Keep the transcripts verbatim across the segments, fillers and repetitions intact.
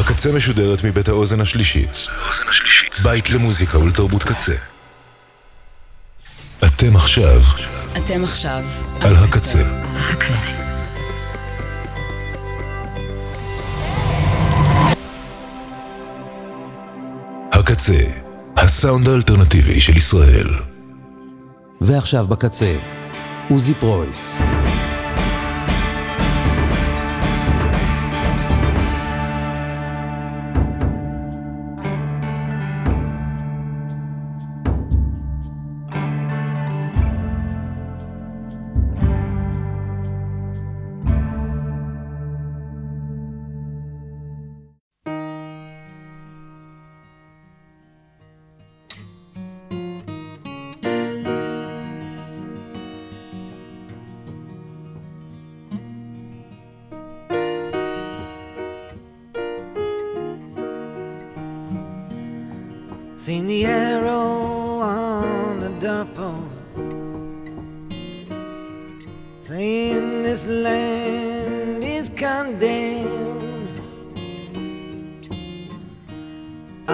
הקצה משודרת מבית האוזן השלישית. בית למוזיקה ולתרבות קצה. אתם עכשיו. אתם עכשיו. על הקצה. הקצה. הקצה. הסאונד האלטרנטיבי של ישראל. ועכשיו בקצה. עוזי פרויס. Seen the arrow on the doorpost, saying this land is condemned,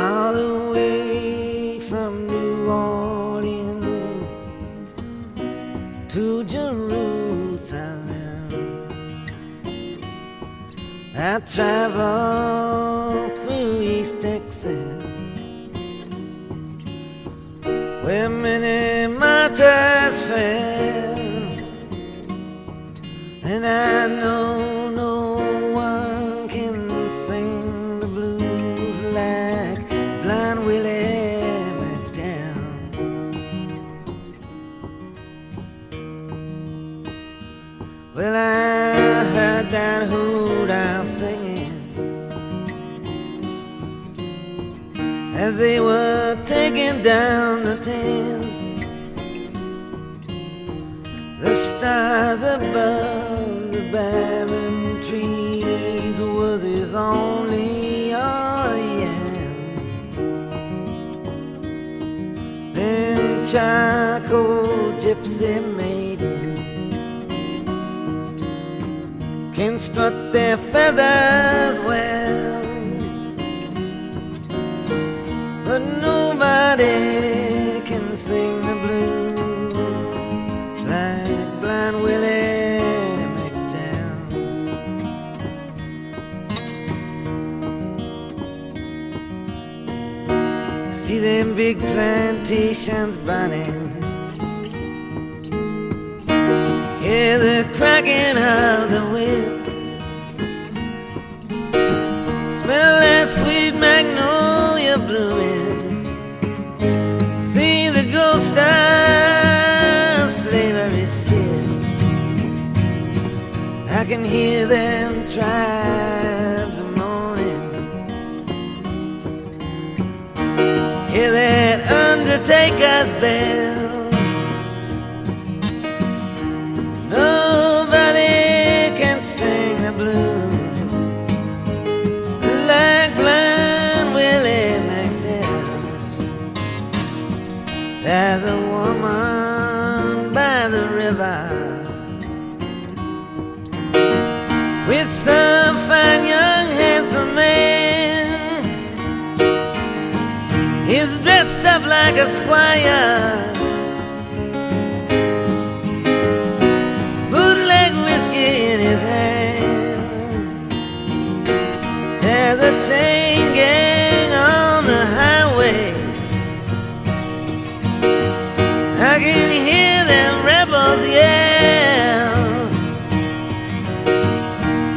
all the way from New Orleans to Jerusalem. I travel through East Texas, where many martyrs fell, and I know no one can sing the blues like Blind Willie McDowell. Well, I heard that hoodah singing as they were taking down the tents. The stars above the barren trees was his only audience. Then charcoal gypsy maidens can strut their feathers well, but nobody can sing the blues like Blind Willie McDowell. See them big plantations burning, hear the cracking of the whips, smell that sweet magnolia blooming, ghost of slavery ship. I can hear them tribes moaning, hear that undertaker's bell. Nobody can sing the blues like Blind Willie. There's a woman by the river with some fine young handsome man. He's dressed up like a squire, bootleg whiskey in his hand. There's a chain gang on the highway, I can hear them rebels yell,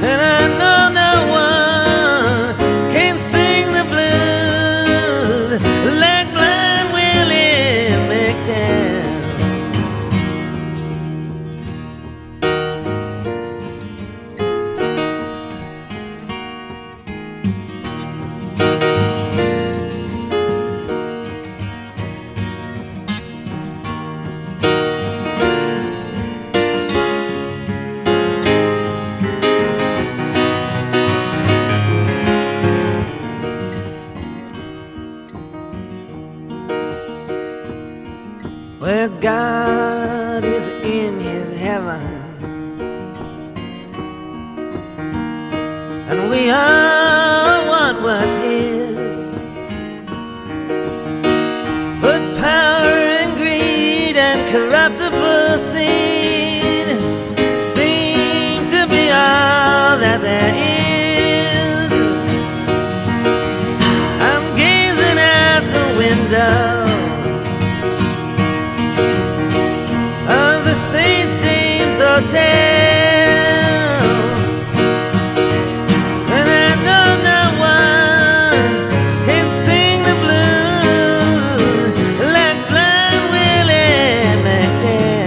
and I know no one can sing the blues like Blind Willie McDowell. that is. I'm gazing out the window of the Saint James Hotel, and I know no one can sing the blues like blind Willie McTell.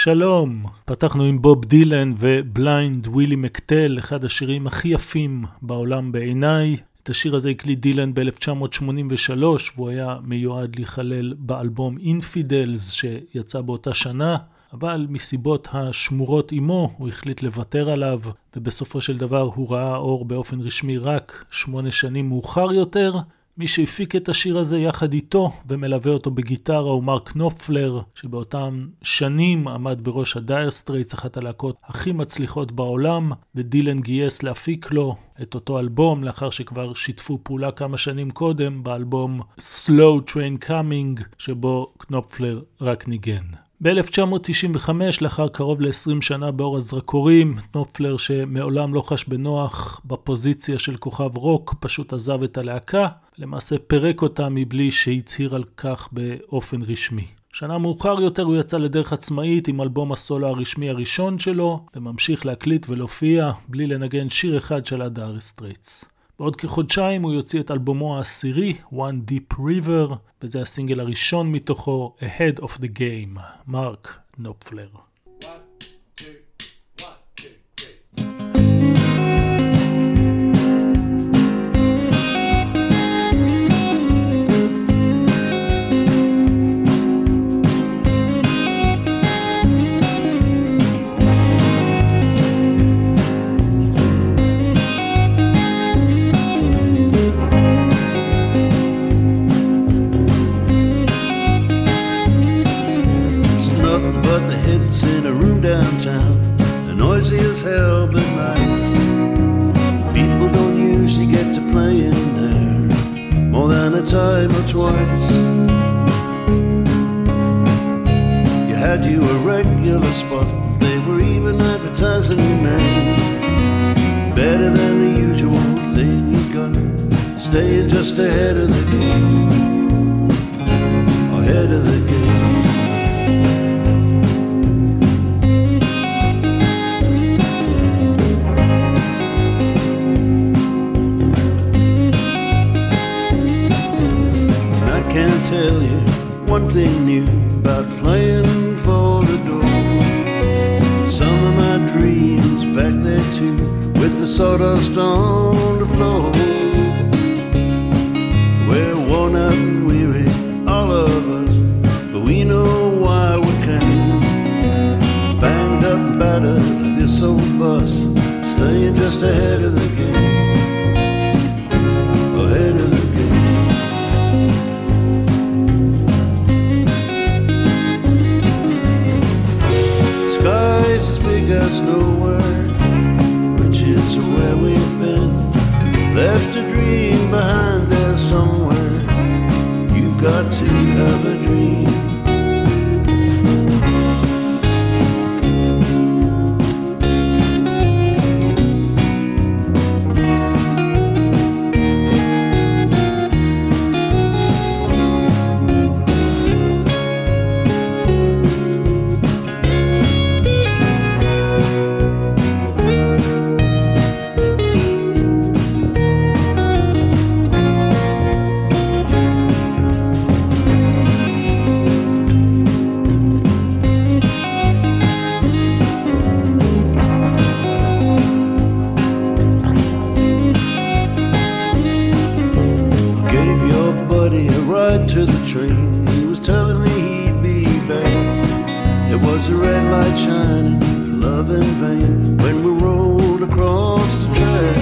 שלום, פתחנו עם בוב דילן ובליינד ווילי מקטל, אחד השירים הכי יפים בעולם בעיניי. את השיר הזה הקליט דילן ב-אלף תשע מאות שמונים ושלוש, והוא היה מיועד להיכלל באלבום Infidels שיצא באותה שנה, אבל מסיבות השמורות עמו הוא החליט לוותר עליו, ובסופו של דבר הוא ראה אור באופן רשמי רק שמונה שנים מאוחר יותר. מי שהפיק את השיר הזה יחד איתו ומלווה אותו בגיטרה הוא מרק נופלר, שבאותם שנים עמד בראש הדייר סטרייטס, אחת הלהקות הכי מצליחות בעולם, ודילן גייס להפיק לו את אותו אלבום לאחר שכבר שיתפו פעולה כמה שנים קודם באלבום Slow Train Coming, שבו נופלר רק ניגן. ב-אלף תשע מאות תשעים וחמש, לאחר קרוב ל-עשרים שנה באור הזרקורים, נופלר שמעולם לא חש בנוח בפוזיציה של כוכב רוק, פשוט עזב את הלהקה, למעשה פרק אותה מבלי שהצהיר על כך באופן רשמי. שנה מאוחר יותר הוא יצא לדרך עצמאית עם אלבום הסולו הרשמי הראשון שלו, וממשיך להקליט ולהופיע בלי לנגן שיר אחד של הדאר סטרייטס. בעוד כחודשיים הוא יוציא את אלבומו העשירי, One Deep River, וזה הסינגל הראשון מתוכו, Ahead of the Game, מרק נופלר. to the train. He was telling me he'd be back. There was a red light shining, love in vain, when we rolled across the track.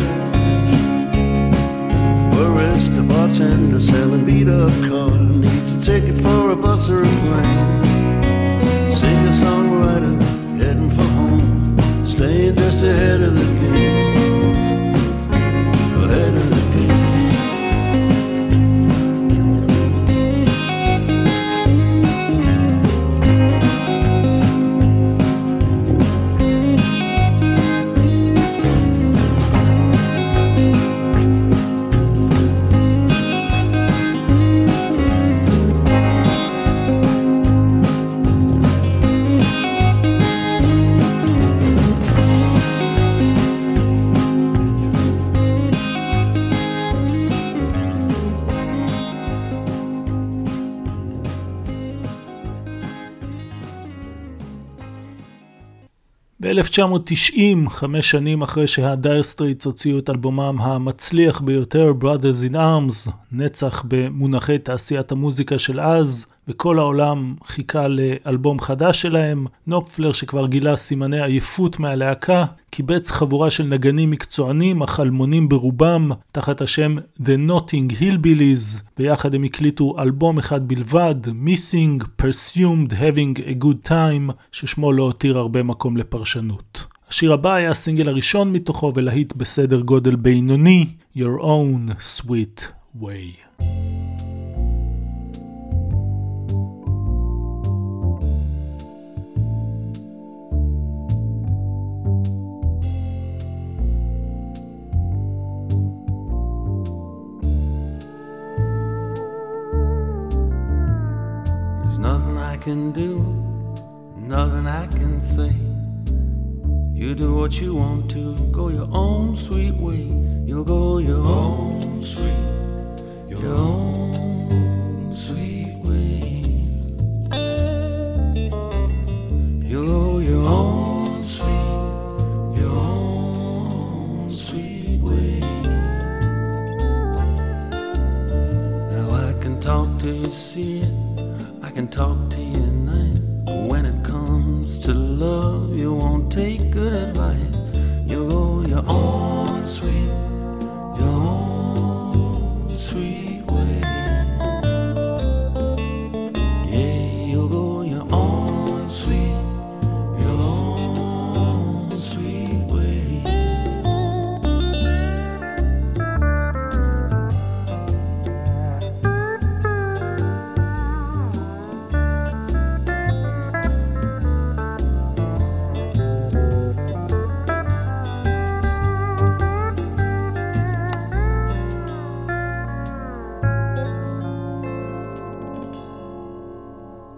Whereas the bartender selling beat-up car needs a ticket for a bus or a plane. Singer-songwriter heading for home, staying just ahead of the game. ב-אלף תשע מאות תשעים, חמש שנים אחרי שהדייר סטרייטס הוציאו את אלבומם המצליח ביותר, Brothers in Arms, נצח במונחי תעשיית המוזיקה של אז, וכל העולם חיכה לאלבום חדש שלהם. נופפלר, שכבר גילה סימני עייפות מהלהקה, קיבץ חבורה של נגנים מקצוענים, אך אלמונים ברובם, תחת השם The Notting Hillbillies. ביחד הם הקליטו אלבום אחד בלבד, Missing, Presumed, Having a Good Time, ששמו לא הותיר הרבה מקום לפרשנות. השיר הבא היה הסינגל הראשון מתוכו ולהיט בסדר גודל בינוני, Your Own Sweet Way. Can do, nothing I can say. You do what you want to, go your own sweet way. You'll go your own sweet, your, your own sweet way. You'll go your own sweet, your own sweet way. Now I can talk till you see it, I can talk to you at night, but when it comes to love, you won't take good advice. You'll go your own sweet, your own sweet way. Yeah, you'll go your own sweet, your own sweet way.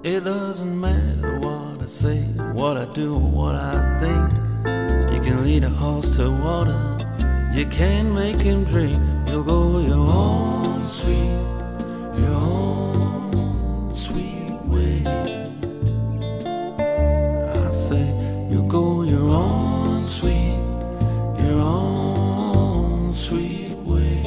It doesn't matter what I say, what I do, what I think. You can lead a horse to water, you can make him drink. You'll go your own sweet, your own sweet way. I say you'll go your own sweet, your own sweet way.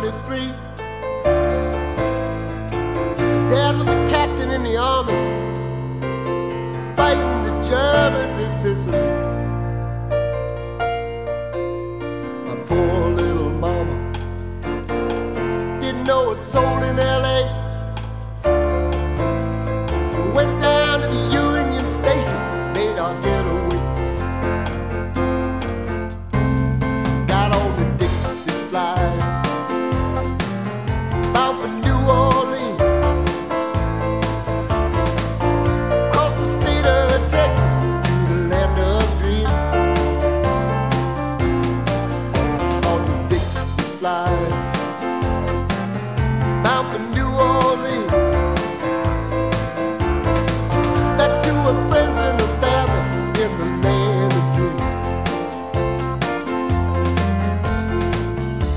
forty-three. Dad was a captain in the army, fighting the Germans in Sicily. My poor little mama didn't know a soul in L A. So we went down to the Union Station, made our getaway. Got on the Dixie Flyer, bound for New Orleans. Across the state of Texas to the land of dreams. On the Dixie Flyer, bound for New Orleans. Back to a friends and a family in the land of dreams.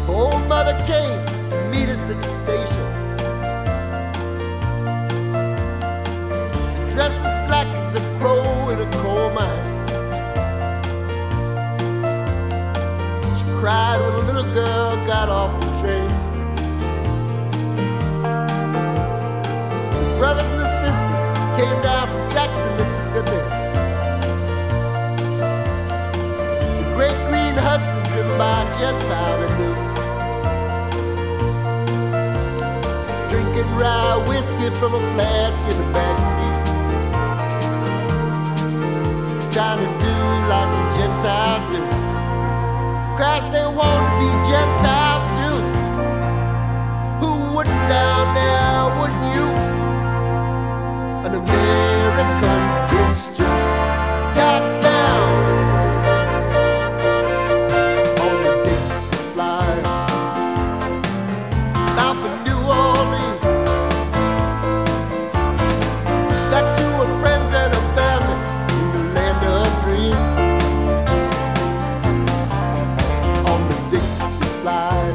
Old mother came to meet us at the station, dressed as black as a crow in a coal mine. She cried when the little girl got off the train. The brothers and the sisters came down from Jackson, Mississippi. The great green Hudson driven by a Gentile in blue, drinking rye whiskey from a flask in the backseat, trying to do like the Gentiles do. Christ, they want to be Gentiles too. Who wouldn't down there, wouldn't you? An American Christian got down on the Dixie Flyer, bound for New Orleans. Back to a friends and a family in the land of dreams. On the Dixie Flyer,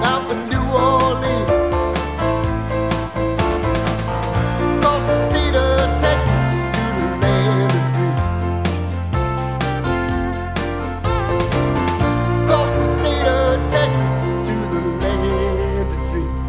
bound for New Orleans. Across the state of Texas to the land of dreams. Across the state of Texas to the land of dreams.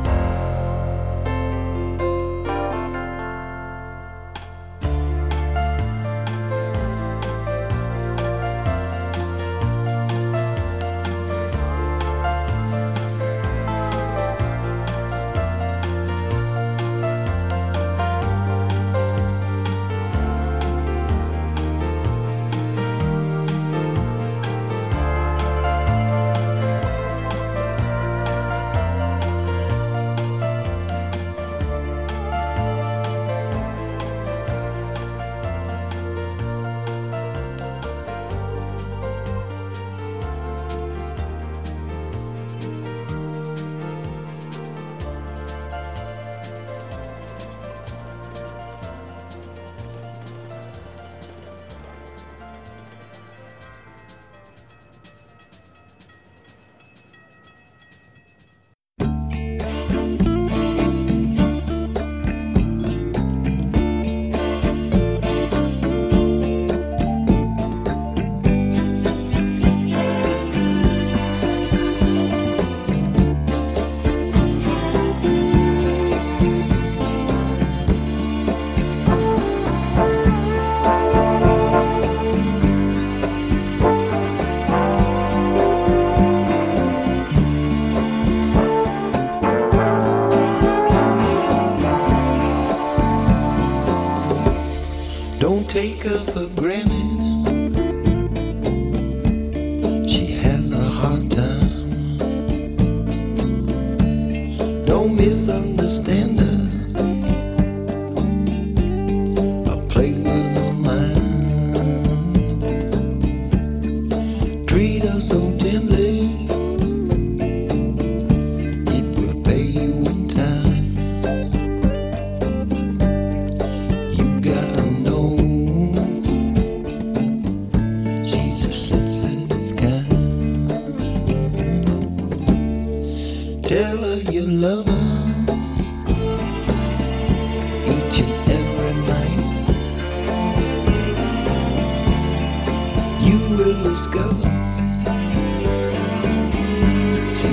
Don't take her for granted. She had a hard time. Don't misunderstand her. Discover she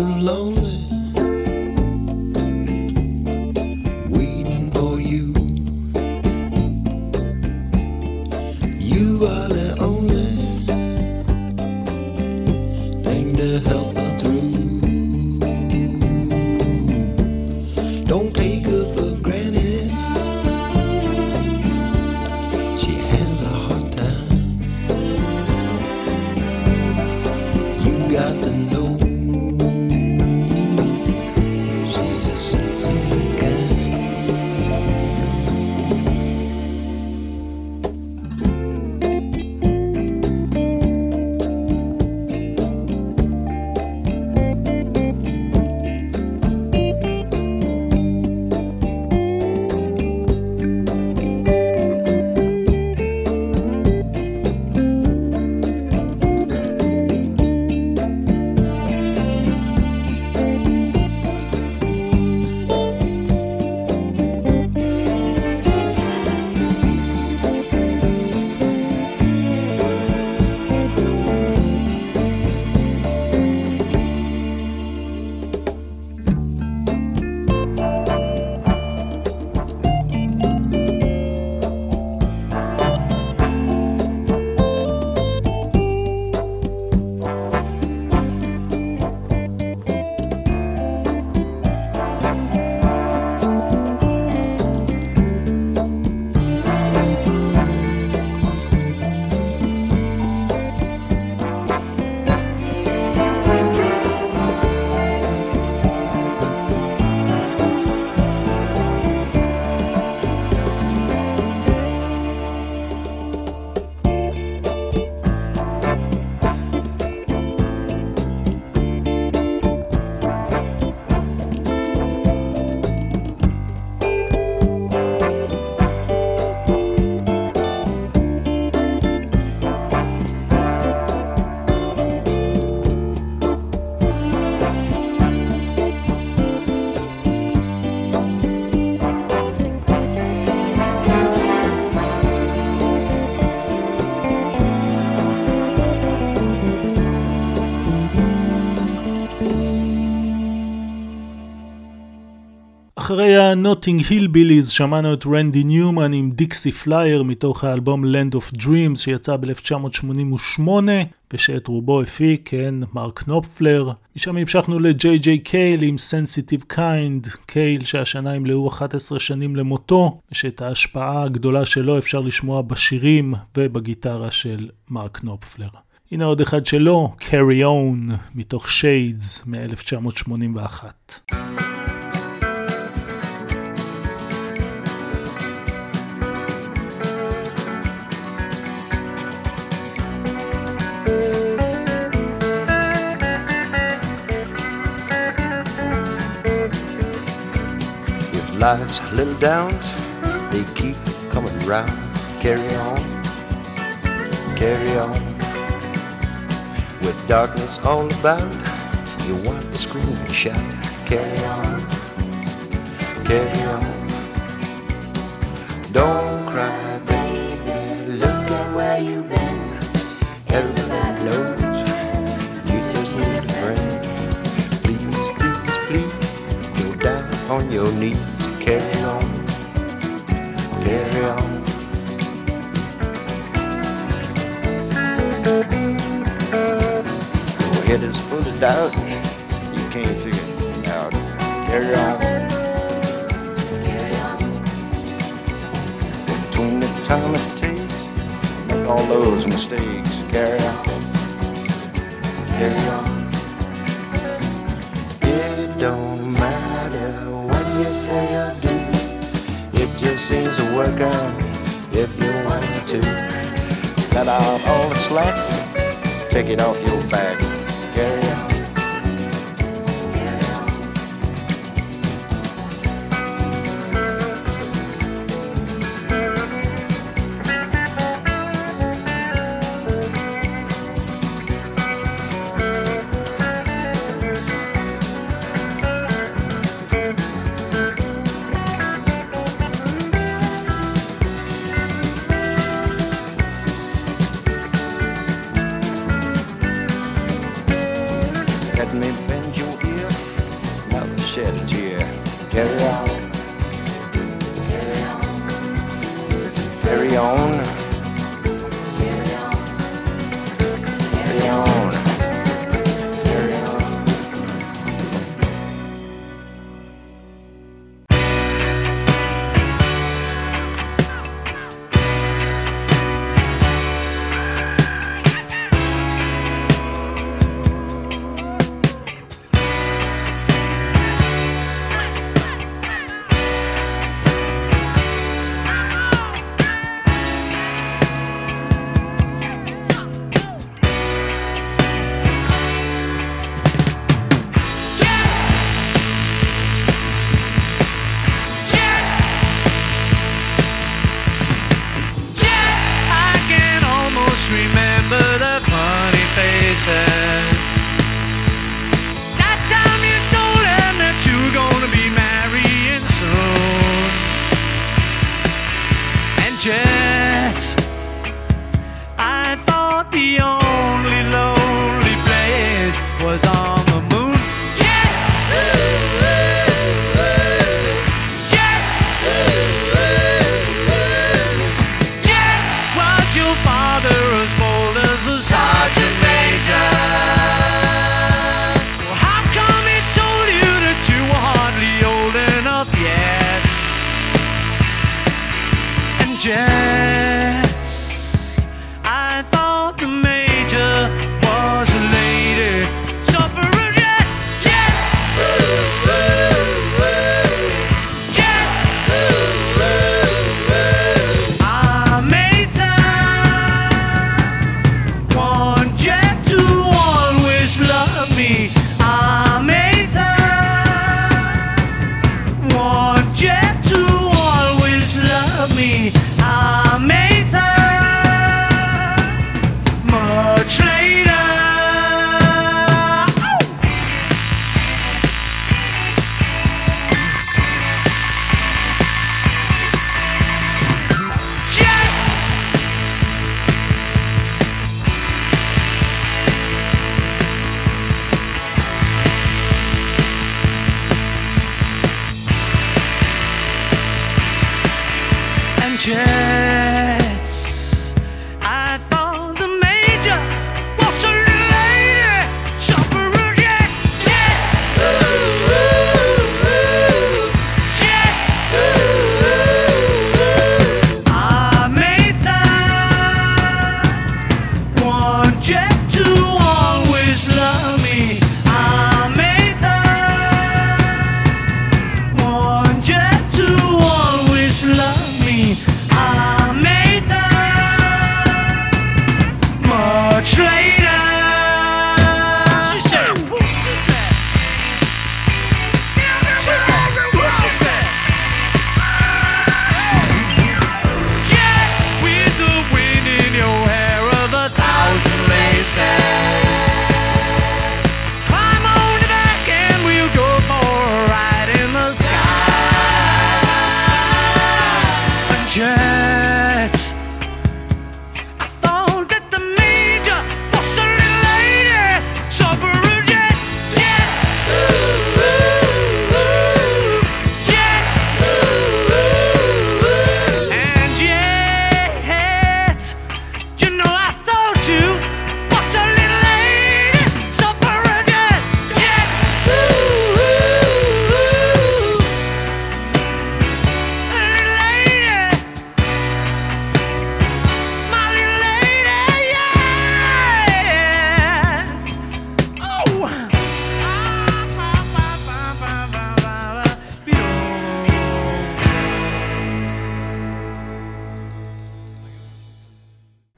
and lonely, waiting for you. You are the only thing to help her through. Don't take her for granted, she has a hard time. You got to know. אחרי ה-Notting Hillbillies שמענו את רנדי ניומן עם דיקסי פלייר מתוך האלבום Land of Dreams שיצא ב-אלף תשע מאות שמונים ושמונה ושאת רובו הפיק, כן, מרק נופפלר. משם המשכנו לג'יי ג'יי קייל עם Sensitive Kind, קייל שהשנה ימלאו אחת עשרה שנים למותו, שאת ההשפעה הגדולה שלו אפשר לשמוע בשירים ובגיטרה של מרק נופפלר. הנה עוד אחד שלו, Carry On מתוך Shades מ-אלף תשע מאות שמונים ואחת. Life's little downs, they keep coming round. Carry on, carry on. With darkness all about, you want to scream and shout. Carry on, carry on. Don't cry, baby, look at where you've been. Everybody knows you just need a friend. Please, please, please, go down on your knees. Carry on, carry on. Your head is full of doubt, you can't figure it out. Carry on, carry on. Between the time it takes, make all those mistakes. Carry on, carry on. It don't matter what you say or do, it just seems to work out if you want to. Cut out all the slack, take it off your back. Carry on, carry me bend your ear. shed a tear. Carry on, carry on, carry on, carry on, carry on, carry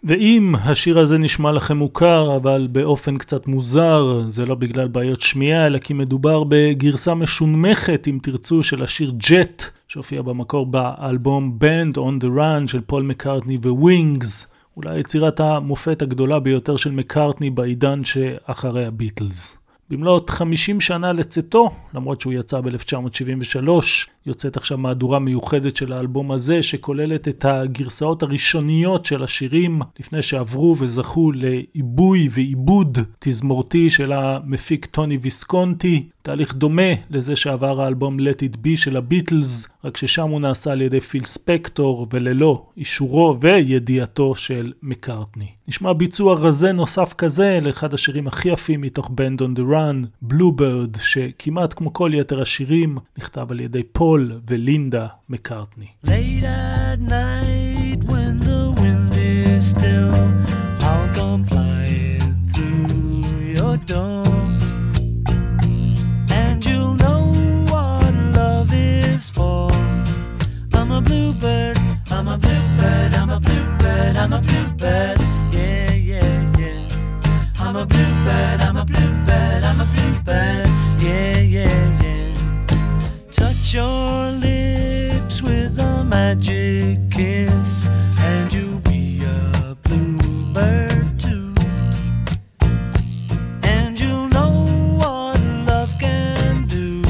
ואם השיר הזה נשמע לכם מוכר, אבל באופן קצת מוזר, זה לא בגלל בעיות שמיעה, אלא כי מדובר בגרסה משונמכת, אם תרצו, של השיר ג'ט, שהופיע במקור באלבום Band on the Run של פול מקארטני וווינגס, אולי יצירת המופת הגדולה ביותר של מקארטני בעידן שאחרי הביטלס. במלאות חמישים שנה לצאתו, למרות שהוא יצא ב-אלף תשע מאות שבעים ושלוש, יוצאת עכשיו מהדורה מיוחדת של האלבום הזה, שכוללת את הגרסאות הראשוניות של השירים, לפני שעברו וזכו לעיבוי ועיבוד תזמורתי של המפיק טוני ויסקונטי, תהליך דומה לזה שעבר האלבום Let It Be של הביטלס, רק ששם הוא נעשה על ידי פיל ספקטור וללא אישורו וידיעתו של מקארטני. נשמע ביצוע רזה נוסף כזה לאחד השירים הכי יפים מתוך Band on the Run, Bluebird, שכמעט כמו כל יתר השירים נכתב על ידי פול ולינדה מקארטני. Late at night when the wind is still, I'll come flying through your door. I'm a bluebird, I'm a bluebird, I'm a bluebird, I'm a bluebird, yeah, yeah, yeah. I'm a bluebird, I'm a bluebird, I'm a bluebird, yeah, yeah, yeah. Touch your lips with a magic kiss, and you'll be a bluebird too. And you'll know what love can do.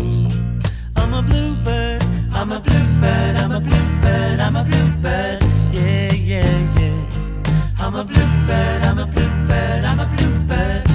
I'm a bluebird, I'm a bluebird, I'm a bluebird. I'm a bluebird, yeah, yeah, yeah. I'm a bluebird, I'm a bluebird, I'm a bluebird.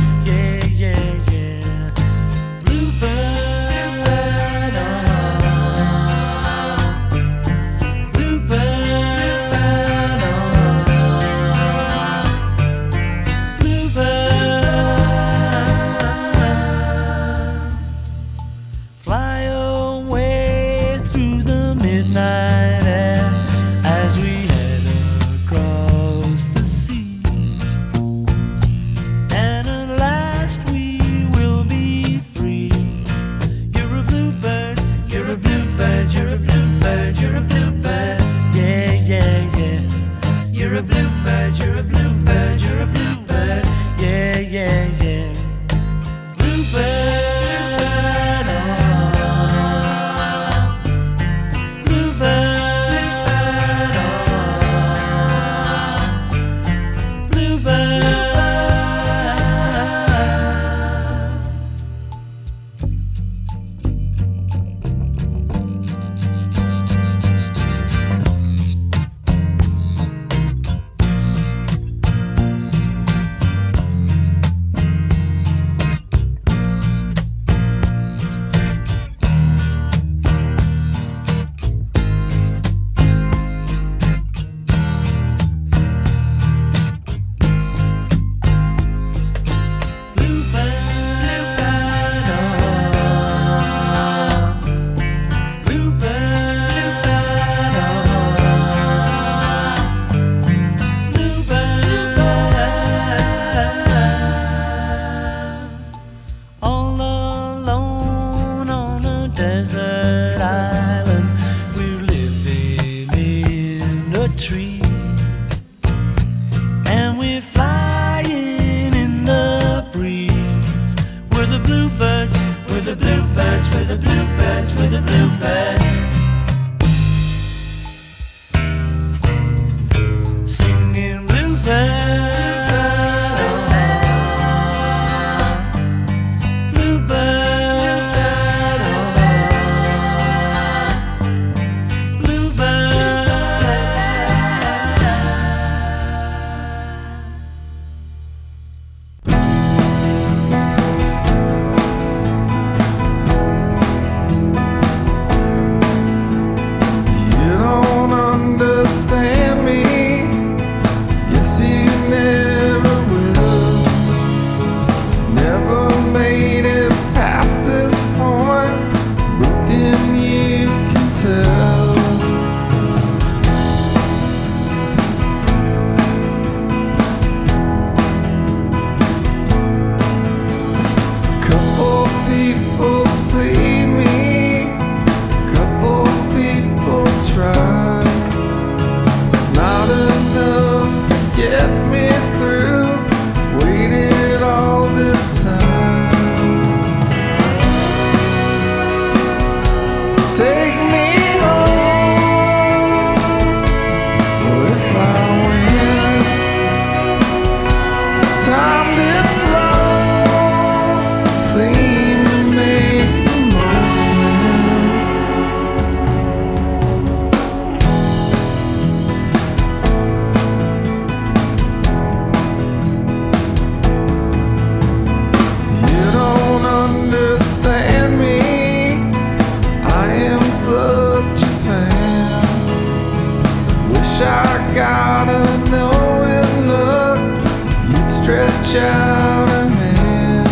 much out of him.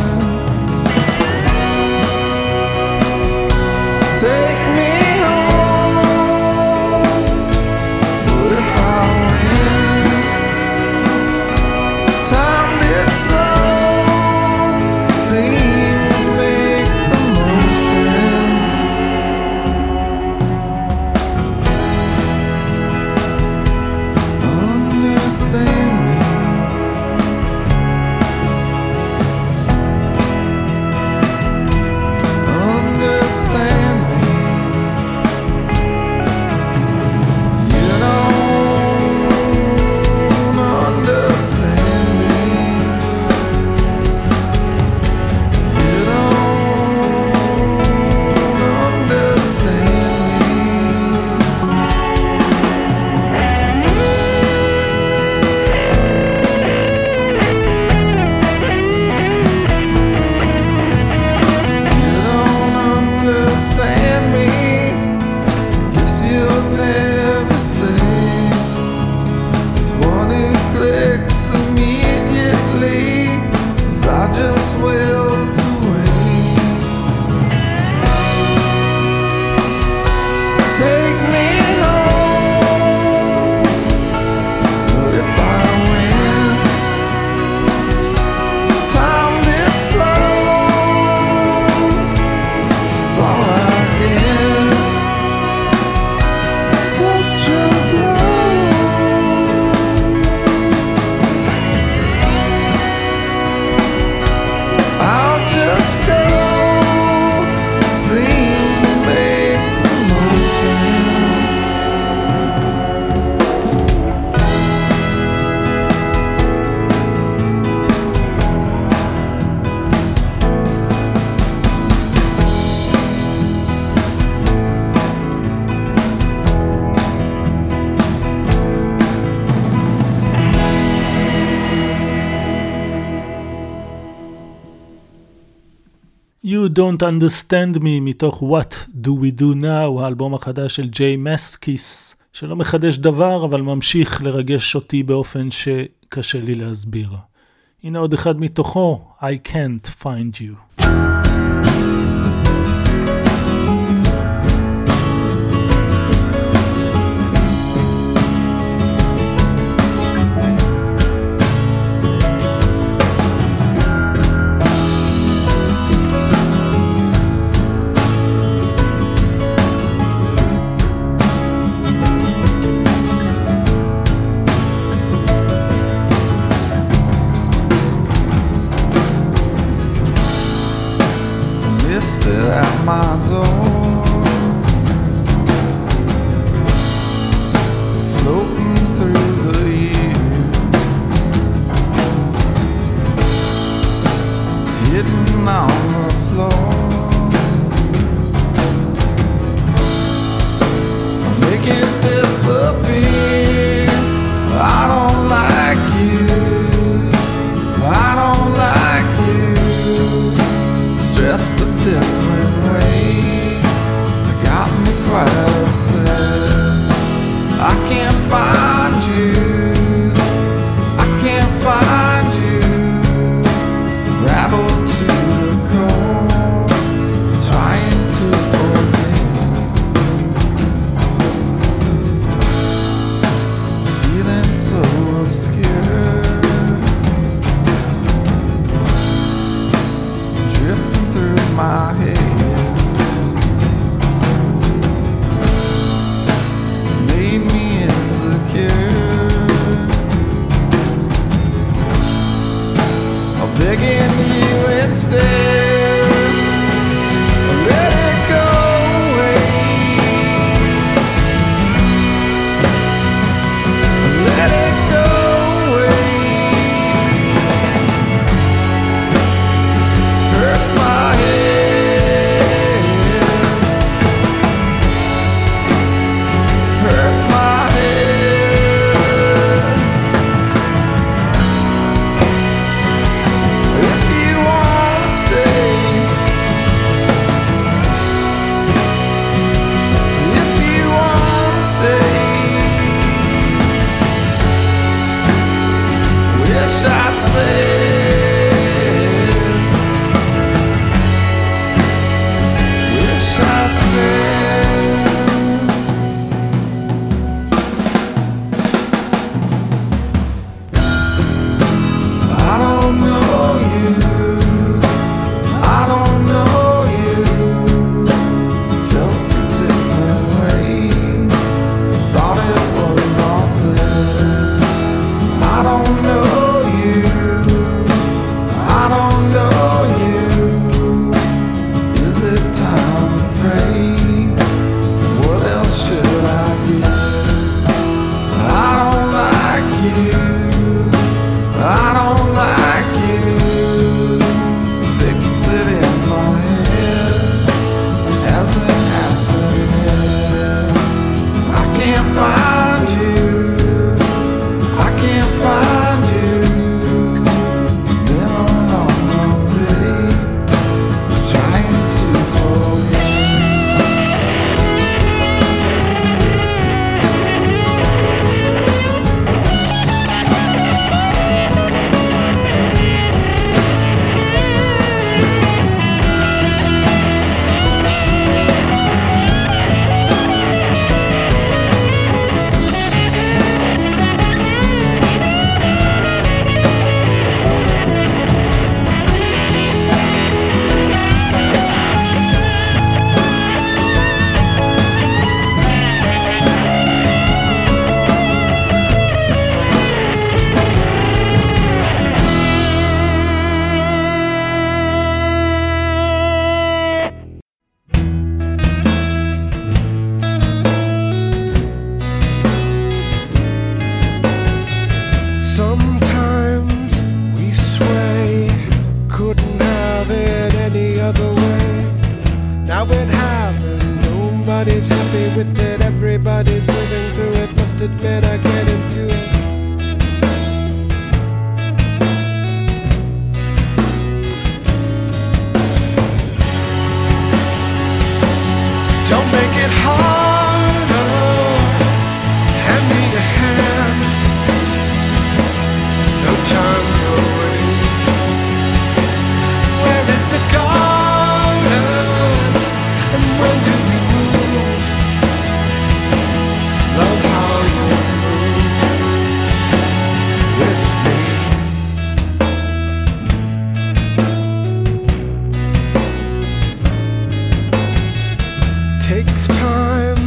Take me home. What if I win? Time did slow seem to make the most sense. Understand. Don't Understand Me מתוך What Do We Do Now, האלבום החדש של ג'יי מסקיס, שלא מחדש דבר אבל ממשיך לרגש אותי באופן שקשה לי להסביר. הנה עוד אחד מתוכו, I Can't Find You. Stay. body's living through it. Must admit I get into it. Don't make it harder. Hand me a hand. No time for waiting. Where is the garden? And when do we move? Love how you move with me. Takes time.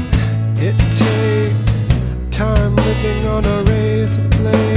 It takes time living on a razor blade.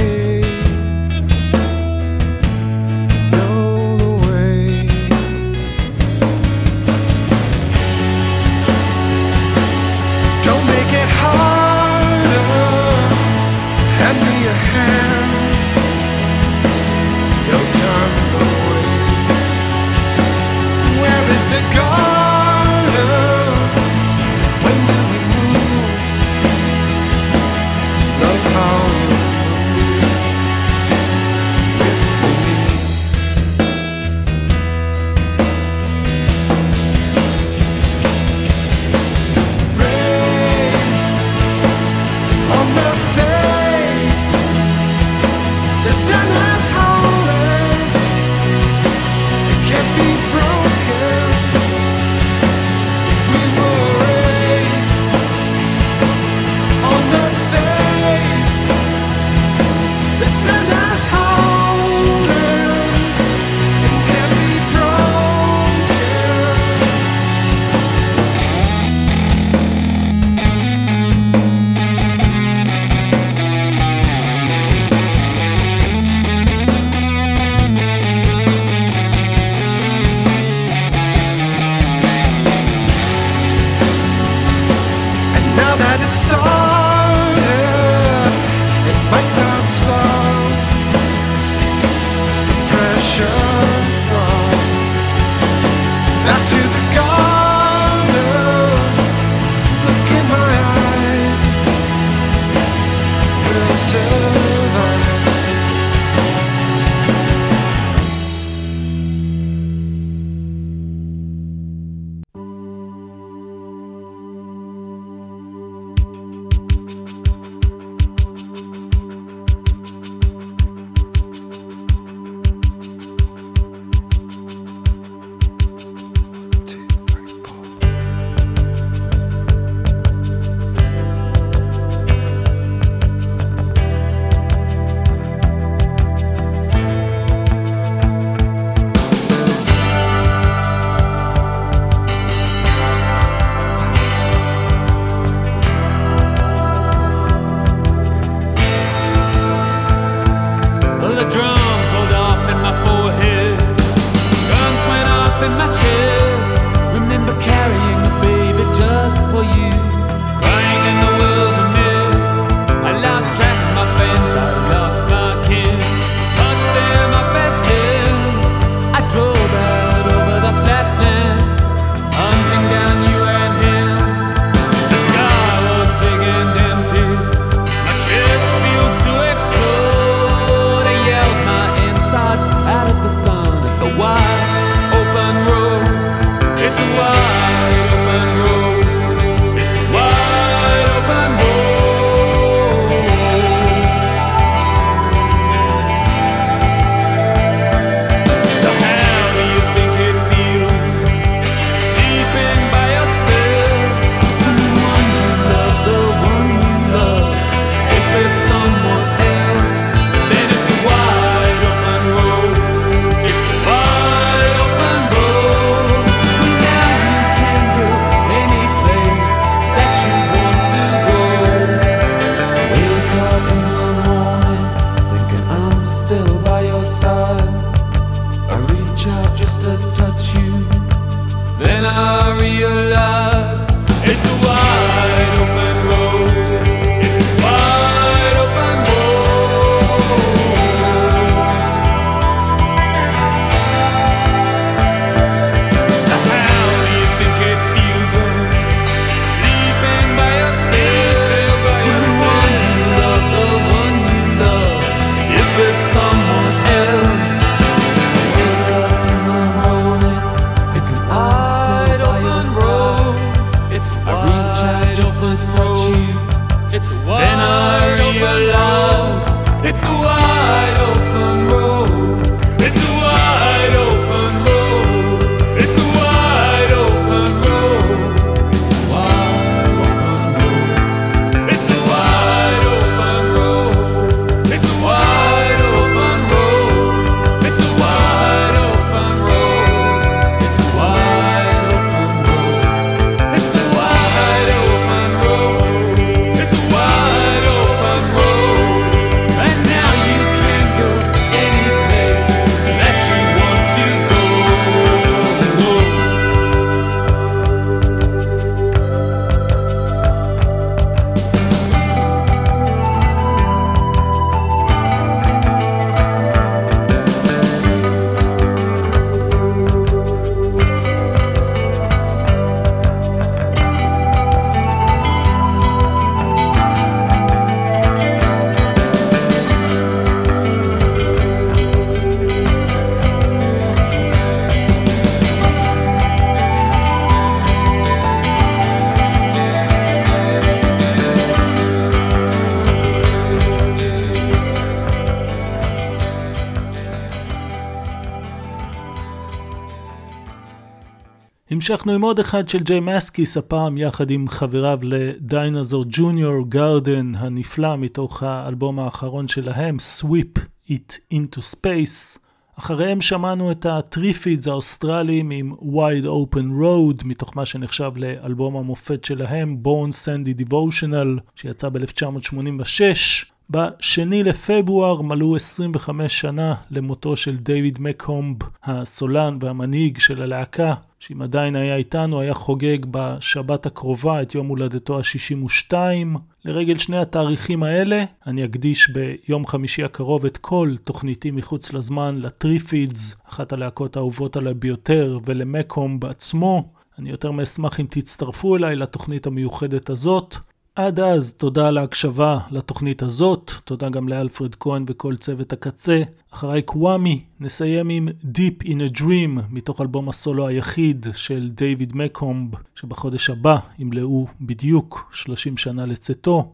המשכנו עם עוד אחד של ג'יי מסקיס, הפעם יחד עם חבריו לדיינזור ג'וניור גארדן הנפלא מתוך האלבום האחרון שלהם, Sweep It Into Space. אחריהם שמענו את הטריפידס האוסטרליים עם Wide Open Road, מתוך מה שנחשב לאלבום המופת שלהם, Born Sandy Devotional, שיצא ב-אלף תשע מאות שמונים ושש. בשני לפברואר מלאו עשרים וחמש שנה למותו של דיוויד מקומב, הסולן והמנהיג של הלהקה, שאם עדיין היה איתנו היה חוגג בשבת הקרובה את יום הולדתו ה-שישים ושתיים. לרגל שני התאריכים האלה אני אקדיש ביום חמישי הקרוב את כל תוכניתי מחוץ לזמן לטריפידס, אחת הלהקות האהובות עליי ביותר, ולמקומב בעצמו. אני יותר מאשמח אם תצטרפו אליי לתוכנית המיוחדת הזאת. עד אז, תודה על ההקשבה לתוכנית הזאת, תודה גם לאלפרד כהן וכל צוות הקצה. אחרי קוואמי נסיים עם Deep in a Dream, מתוך אלבום הסולו היחיד של דיוויד מקומב, שבחודש הבא ימלאו בדיוק שלושים שנה לצאתו.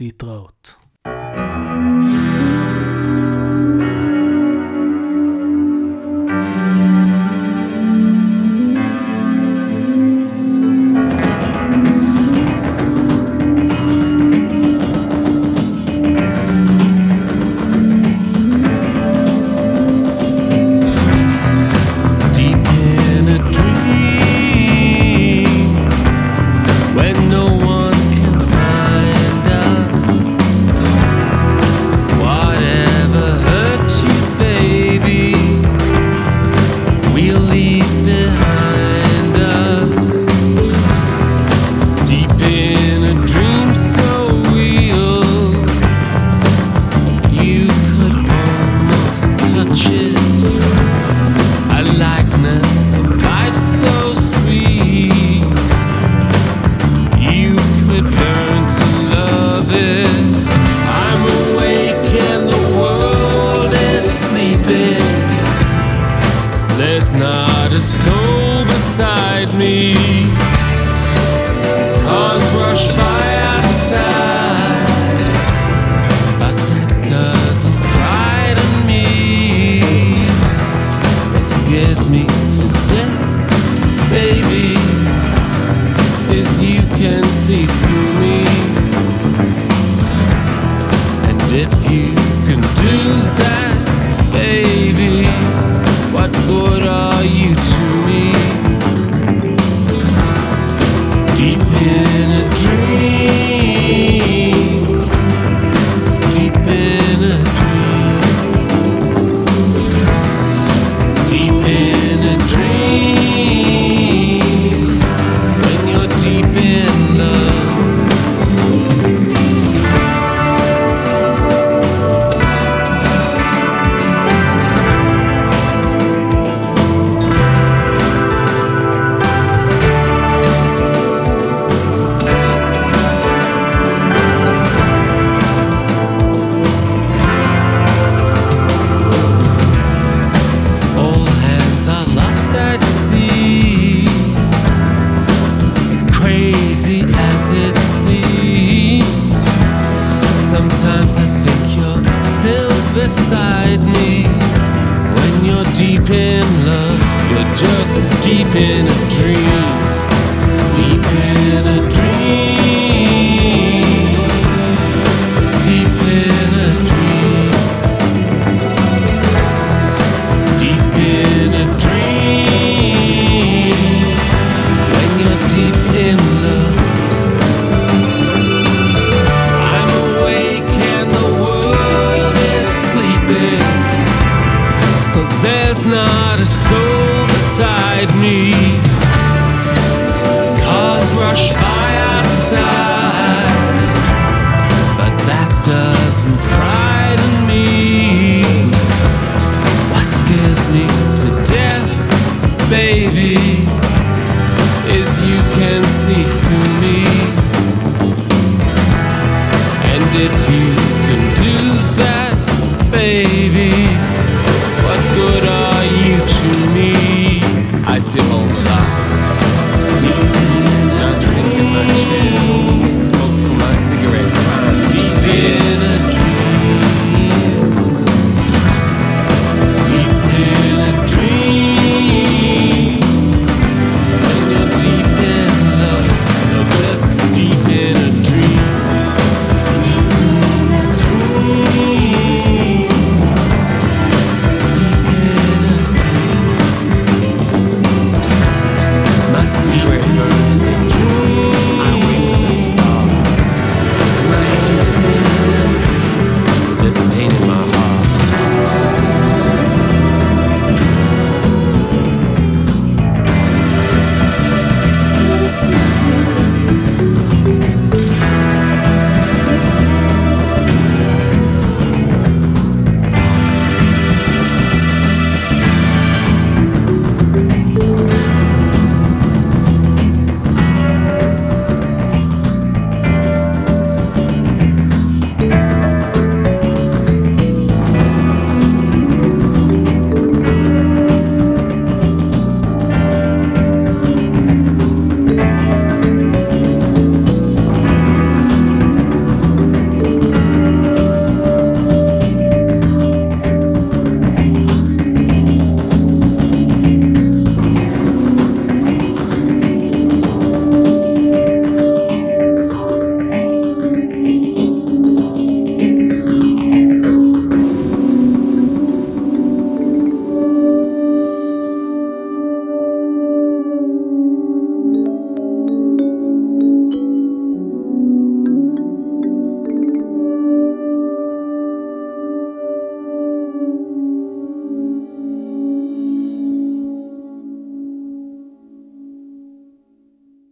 להתראות. Soul beside me, cause rush by